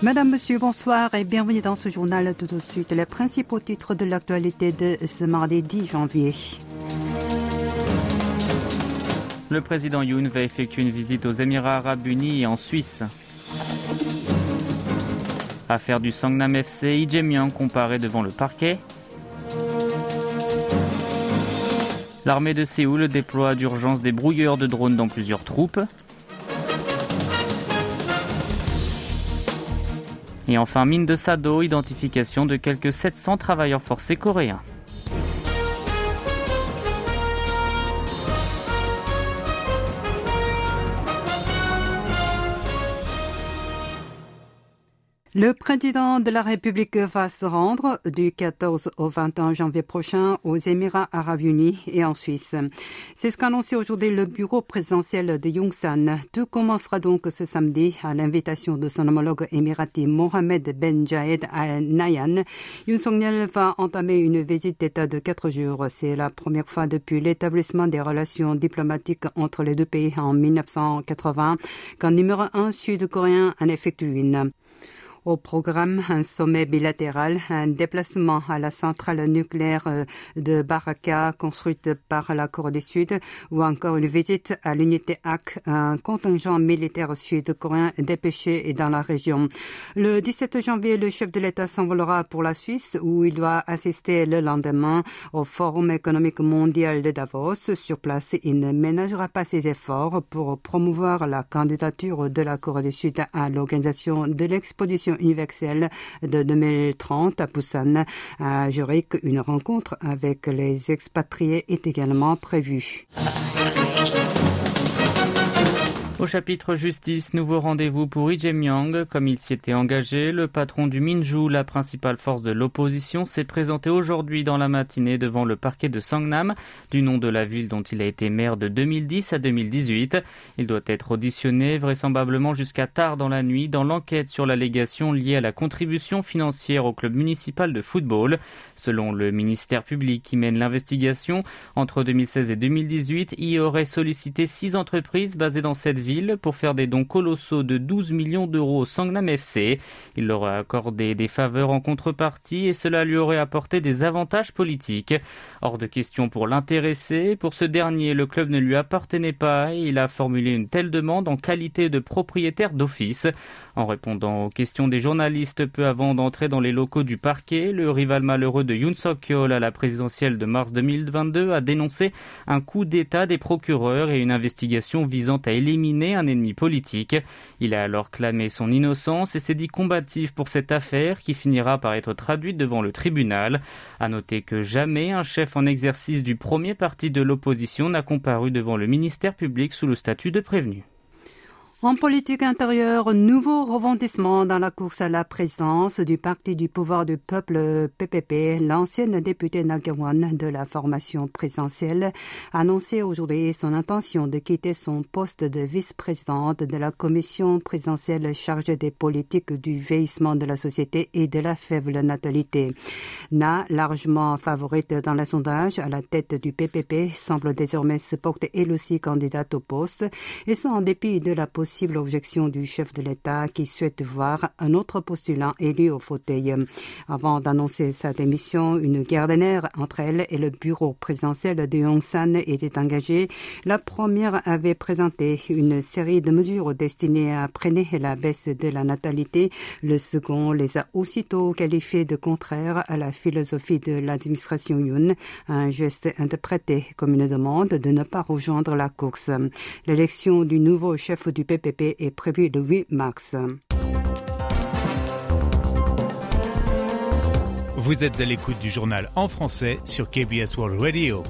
Madame, Monsieur, bonsoir et bienvenue dans ce journal. Tout de suite, les principaux titres de l'actualité de ce mardi 10 janvier. Le président Yoon va effectuer une visite aux Émirats Arabes Unis et en Suisse. Affaire du Seongnam FC, Lee Jae-myung comparé devant le parquet. L'armée de Séoul déploie d'urgence des brouilleurs de drones dans plusieurs troupes. Et enfin, mine de Sado, identification de quelques 700 travailleurs forcés coréens. Le président de la République va se rendre du 14 au 21 janvier prochain aux Émirats Arabes Unis et en Suisse. C'est ce qu'a annoncé aujourd'hui le bureau présidentiel de Yongsan. Tout commencera donc ce samedi à l'invitation de son homologue émirati Mohammed ben Zayed Al Nahyan. Yoon Suk-yeol va entamer une visite d'État de 4 jours. C'est la première fois depuis l'établissement des relations diplomatiques entre les deux pays en 1980 qu'un numéro 1 sud-coréen en effectue une. Au programme, un sommet bilatéral, un déplacement à la centrale nucléaire de Baraka construite par la Corée du Sud ou encore une visite à l'unité HAC, un contingent militaire sud-coréen dépêché dans la région. Le 17 janvier, le chef de l'État s'envolera pour la Suisse où il doit assister le lendemain au Forum économique mondial de Davos. Sur place, il ne ménagera pas ses efforts pour promouvoir la candidature de la Corée du Sud à l'organisation de l'exposition Universelle de 2030 à Busan. À Zurich, une rencontre avec les expatriés est également prévue. Au chapitre justice, nouveau rendez-vous pour Lee Jae-myung. Comme il s'y était engagé, le patron du Minju, la principale force de l'opposition, s'est présenté aujourd'hui dans la matinée devant le parquet de Seongnam, du nom de la ville dont il a été maire de 2010 à 2018. Il doit être auditionné vraisemblablement jusqu'à tard dans la nuit dans l'enquête sur l'allégation liée à la contribution financière au club municipal de football. Selon le ministère public qui mène l'investigation, entre 2016 et 2018, il aurait sollicité 6 entreprises basées dans cette ville pour faire des dons colossaux de 12 millions d'euros au Seongnam FC. Il leur a accordé des faveurs en contrepartie et cela lui aurait apporté des avantages politiques. Hors de question pour l'intéressé. Pour ce dernier, le club ne lui appartenait pas et il a formulé une telle demande en qualité de propriétaire d'office. En répondant aux questions des journalistes peu avant d'entrer dans les locaux du parquet, le rival malheureux de Yoon Suk-yeol à la présidentielle de mars 2022 a dénoncé un coup d'État des procureurs et une investigation visant à éliminer un ennemi politique. Il a alors clamé son innocence et s'est dit combatif pour cette affaire qui finira par être traduite devant le tribunal. À noter que jamais un chef en exercice du premier parti de l'opposition n'a comparu devant le ministère public sous le statut de prévenu. En politique intérieure, nouveau rebondissement dans la course à la présidence du Parti du pouvoir du peuple PPP. L'ancienne députée Nagewon de la formation présidentielle a annoncé aujourd'hui son intention de quitter son poste de vice-présidente de la commission présidentielle chargée des politiques du vieillissement de la société et de la faible natalité. Na, largement favorite dans les sondages à la tête du PPP, semble désormais se porter elle aussi candidate au poste et ça en dépit de la possible objection du chef de l'État qui souhaite voir un autre postulant élu au fauteuil. Avant d'annoncer sa démission, une guerre des nerfs entre elle et le bureau présidentiel de Yongsan était engagée. La première avait présenté une série de mesures destinées à freiner la baisse de la natalité. Le second les a aussitôt qualifiées de contraires à la philosophie de l'administration Yoon, un geste interprété comme une demande de ne pas rejoindre la course. L'élection du nouveau chef du PPP est prévu le 8 mars. Vous êtes à l'écoute du journal en français sur KBS World Radio.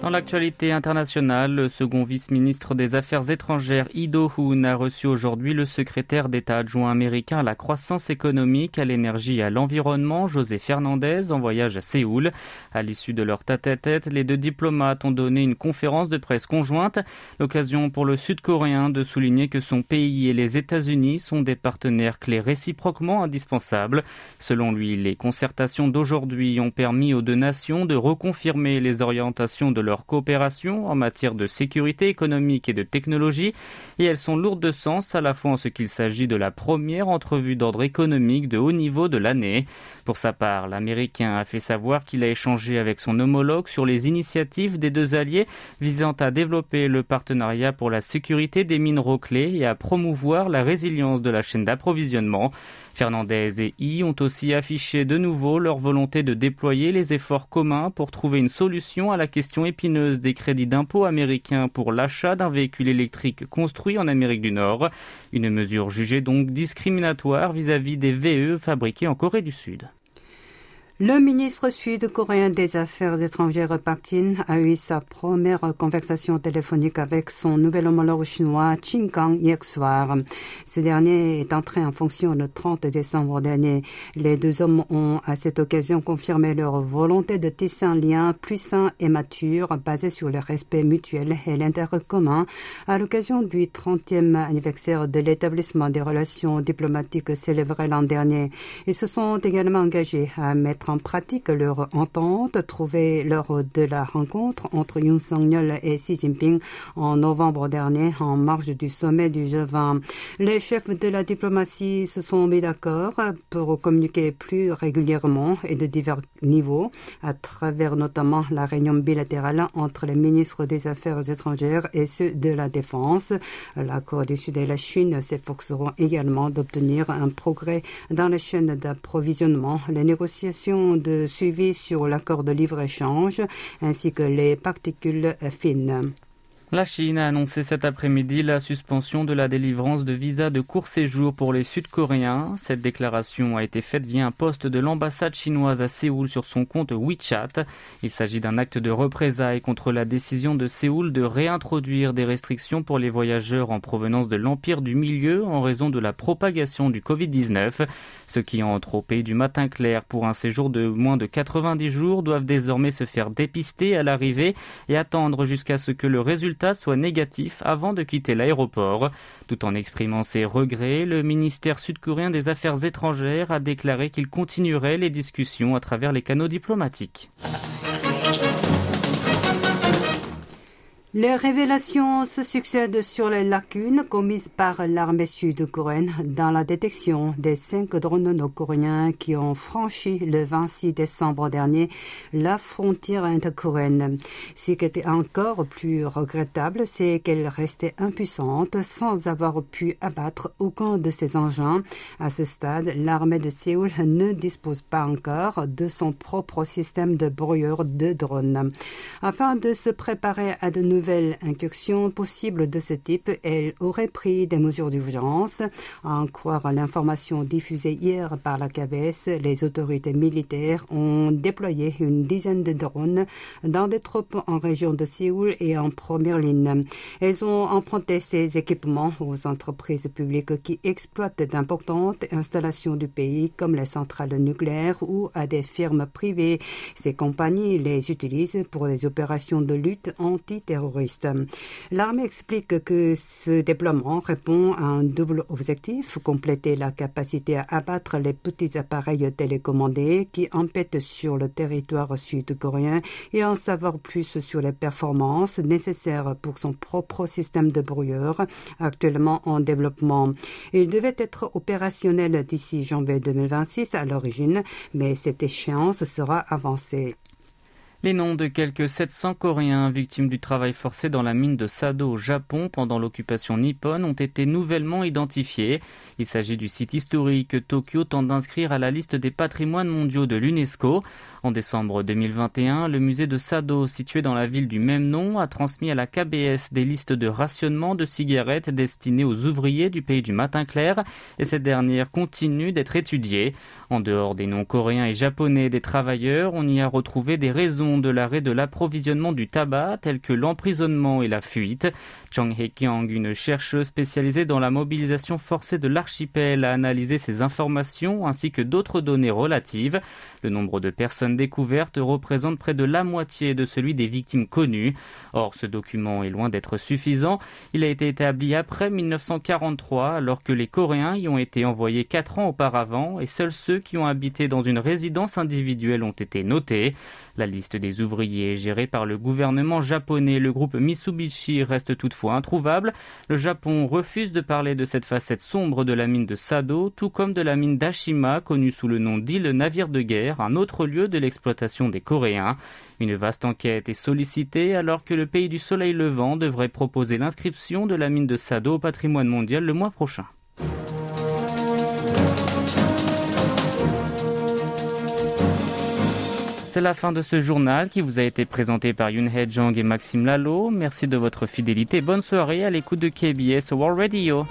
Dans l'actualité internationale, le second vice-ministre des Affaires étrangères Ido Hoon a reçu aujourd'hui le secrétaire d'État adjoint américain à la croissance économique, à l'énergie et à l'environnement, José Fernandez, en voyage à Séoul. À l'issue de leur tête-à-tête, les deux diplomates ont donné une conférence de presse conjointe, l'occasion pour le Sud-Coréen de souligner que son pays et les États-Unis sont des partenaires clés réciproquement indispensables. Selon lui, les concertations d'aujourd'hui ont permis aux deux nations de reconfirmer les orientations de leur coopération en matière de sécurité économique et de technologie, et elles sont lourdes de sens à la fois en ce qu'il s'agit de la première entrevue d'ordre économique de haut niveau de l'année. Pour sa part, l'Américain a fait savoir qu'il a échangé avec son homologue sur les initiatives des deux alliés visant à développer le partenariat pour la sécurité des minerais clés et à promouvoir la résilience de la chaîne d'approvisionnement. Fernandez et Yi ont aussi affiché de nouveau leur volonté de déployer les efforts communs pour trouver une solution à la question épineuse des crédits d'impôt américains pour l'achat d'un véhicule électrique construit en Amérique du Nord. Une mesure jugée donc discriminatoire vis-à-vis des VE fabriqués en Corée du Sud. Le ministre sud-coréen des Affaires étrangères Park Jin a eu sa première conversation téléphonique avec son nouvel homologue chinois Qin Gang hier soir. Ce dernier est entré en fonction le 30 décembre dernier. Les deux hommes ont à cette occasion confirmé leur volonté de tisser un lien plus sain et mature basé sur le respect mutuel et l'intérêt commun à l'occasion du 30e anniversaire de l'établissement des relations diplomatiques célébré l'an dernier. Ils se sont également engagés à mettre en pratique leur entente trouvée lors de la rencontre entre Yun Sang-Yol et Xi Jinping en novembre dernier en marge du sommet du G20. Les chefs de la diplomatie se sont mis d'accord pour communiquer plus régulièrement et de divers niveaux à travers notamment la réunion bilatérale entre les ministres des Affaires étrangères et ceux de la Défense. La Corée du Sud et la Chine s'efforceront également d'obtenir un progrès dans les chaînes d'approvisionnement, les négociations de suivi sur l'accord de libre-échange ainsi que les particules fines. La Chine a annoncé cet après-midi la suspension de la délivrance de visas de court séjour pour les Sud-Coréens. Cette déclaration a été faite via un poste de l'ambassade chinoise à Séoul sur son compte WeChat. Il s'agit d'un acte de représailles contre la décision de Séoul de réintroduire des restrictions pour les voyageurs en provenance de l'Empire du Milieu en raison de la propagation du Covid-19. Ceux qui entrent au pays du matin clair pour un séjour de moins de 90 jours doivent désormais se faire dépister à l'arrivée et attendre jusqu'à ce que le résultat soit négatif avant de quitter l'aéroport. Tout en exprimant ses regrets, le ministère sud-coréen des Affaires étrangères a déclaré qu'il continuerait les discussions à travers les canaux diplomatiques. Les révélations se succèdent sur les lacunes commises par l'armée sud-coréenne dans la détection des 5 drones nord-coréens qui ont franchi le 26 décembre dernier la frontière inter-coréenne. Ce qui était encore plus regrettable, c'est qu'elle restait impuissante sans avoir pu abattre aucun de ces engins. À ce stade, l'armée de Séoul ne dispose pas encore de son propre système de brouilleur de drones. Afin de se préparer à de nouvelle incursion possible de ce type, elle aurait pris des mesures d'urgence. À en croire à l'information diffusée hier par la KBS, les autorités militaires ont déployé une dizaine de drones dans des troupes en région de Séoul et en première ligne. Elles ont emprunté ces équipements aux entreprises publiques qui exploitent d'importantes installations du pays comme les centrales nucléaires ou à des firmes privées. Ces compagnies les utilisent pour des opérations de lutte anti-terrorisme. L'armée explique que ce déploiement répond à un double objectif, compléter la capacité à abattre les petits appareils télécommandés qui empêtent sur le territoire sud-coréen et en savoir plus sur les performances nécessaires pour son propre système de brouilleur actuellement en développement. Il devait être opérationnel d'ici janvier 2026 à l'origine, mais cette échéance sera avancée. Les noms de quelques 700 Coréens victimes du travail forcé dans la mine de Sado au Japon pendant l'occupation nippone ont été nouvellement identifiés. Il s'agit du site historique que Tokyo tente d'inscrire à la liste des patrimoines mondiaux de l'UNESCO. En décembre 2021, le musée de Sado, situé dans la ville du même nom, a transmis à la KBS des listes de rationnement de cigarettes destinées aux ouvriers du pays du matin clair et cette dernière continue d'être étudiée. En dehors des noms coréens et japonais des travailleurs, on y a retrouvé des raisons de l'arrêt de l'approvisionnement du tabac, tels que l'emprisonnement et la fuite. Chang He-kyang, une chercheuse spécialisée dans la mobilisation forcée de l'archipel, a analysé ces informations ainsi que d'autres données relatives. Le nombre de personnes découvertes représente près de la moitié de celui des victimes connues. Or, ce document est loin d'être suffisant. Il a été établi après 1943, alors que les Coréens y ont été envoyés 4 ans auparavant et seuls ceux qui ont habité dans une résidence individuelle ont été notés. La liste des ouvriers est gérée par le gouvernement japonais. Le groupe Mitsubishi reste toutefois introuvable. Le Japon refuse de parler de cette facette sombre de la mine de Sado, tout comme de la mine d'Ashima, connue sous le nom d'île navire de guerre, un autre lieu de l'exploitation des Coréens. Une vaste enquête est sollicitée alors que le pays du soleil levant devrait proposer l'inscription de la mine de Sado au patrimoine mondial le mois prochain. C'est la fin de ce journal qui vous a été présenté par Yun Hye Jung et Maxime Lalo. Merci de votre fidélité. Bonne soirée à l'écoute de KBS World Radio.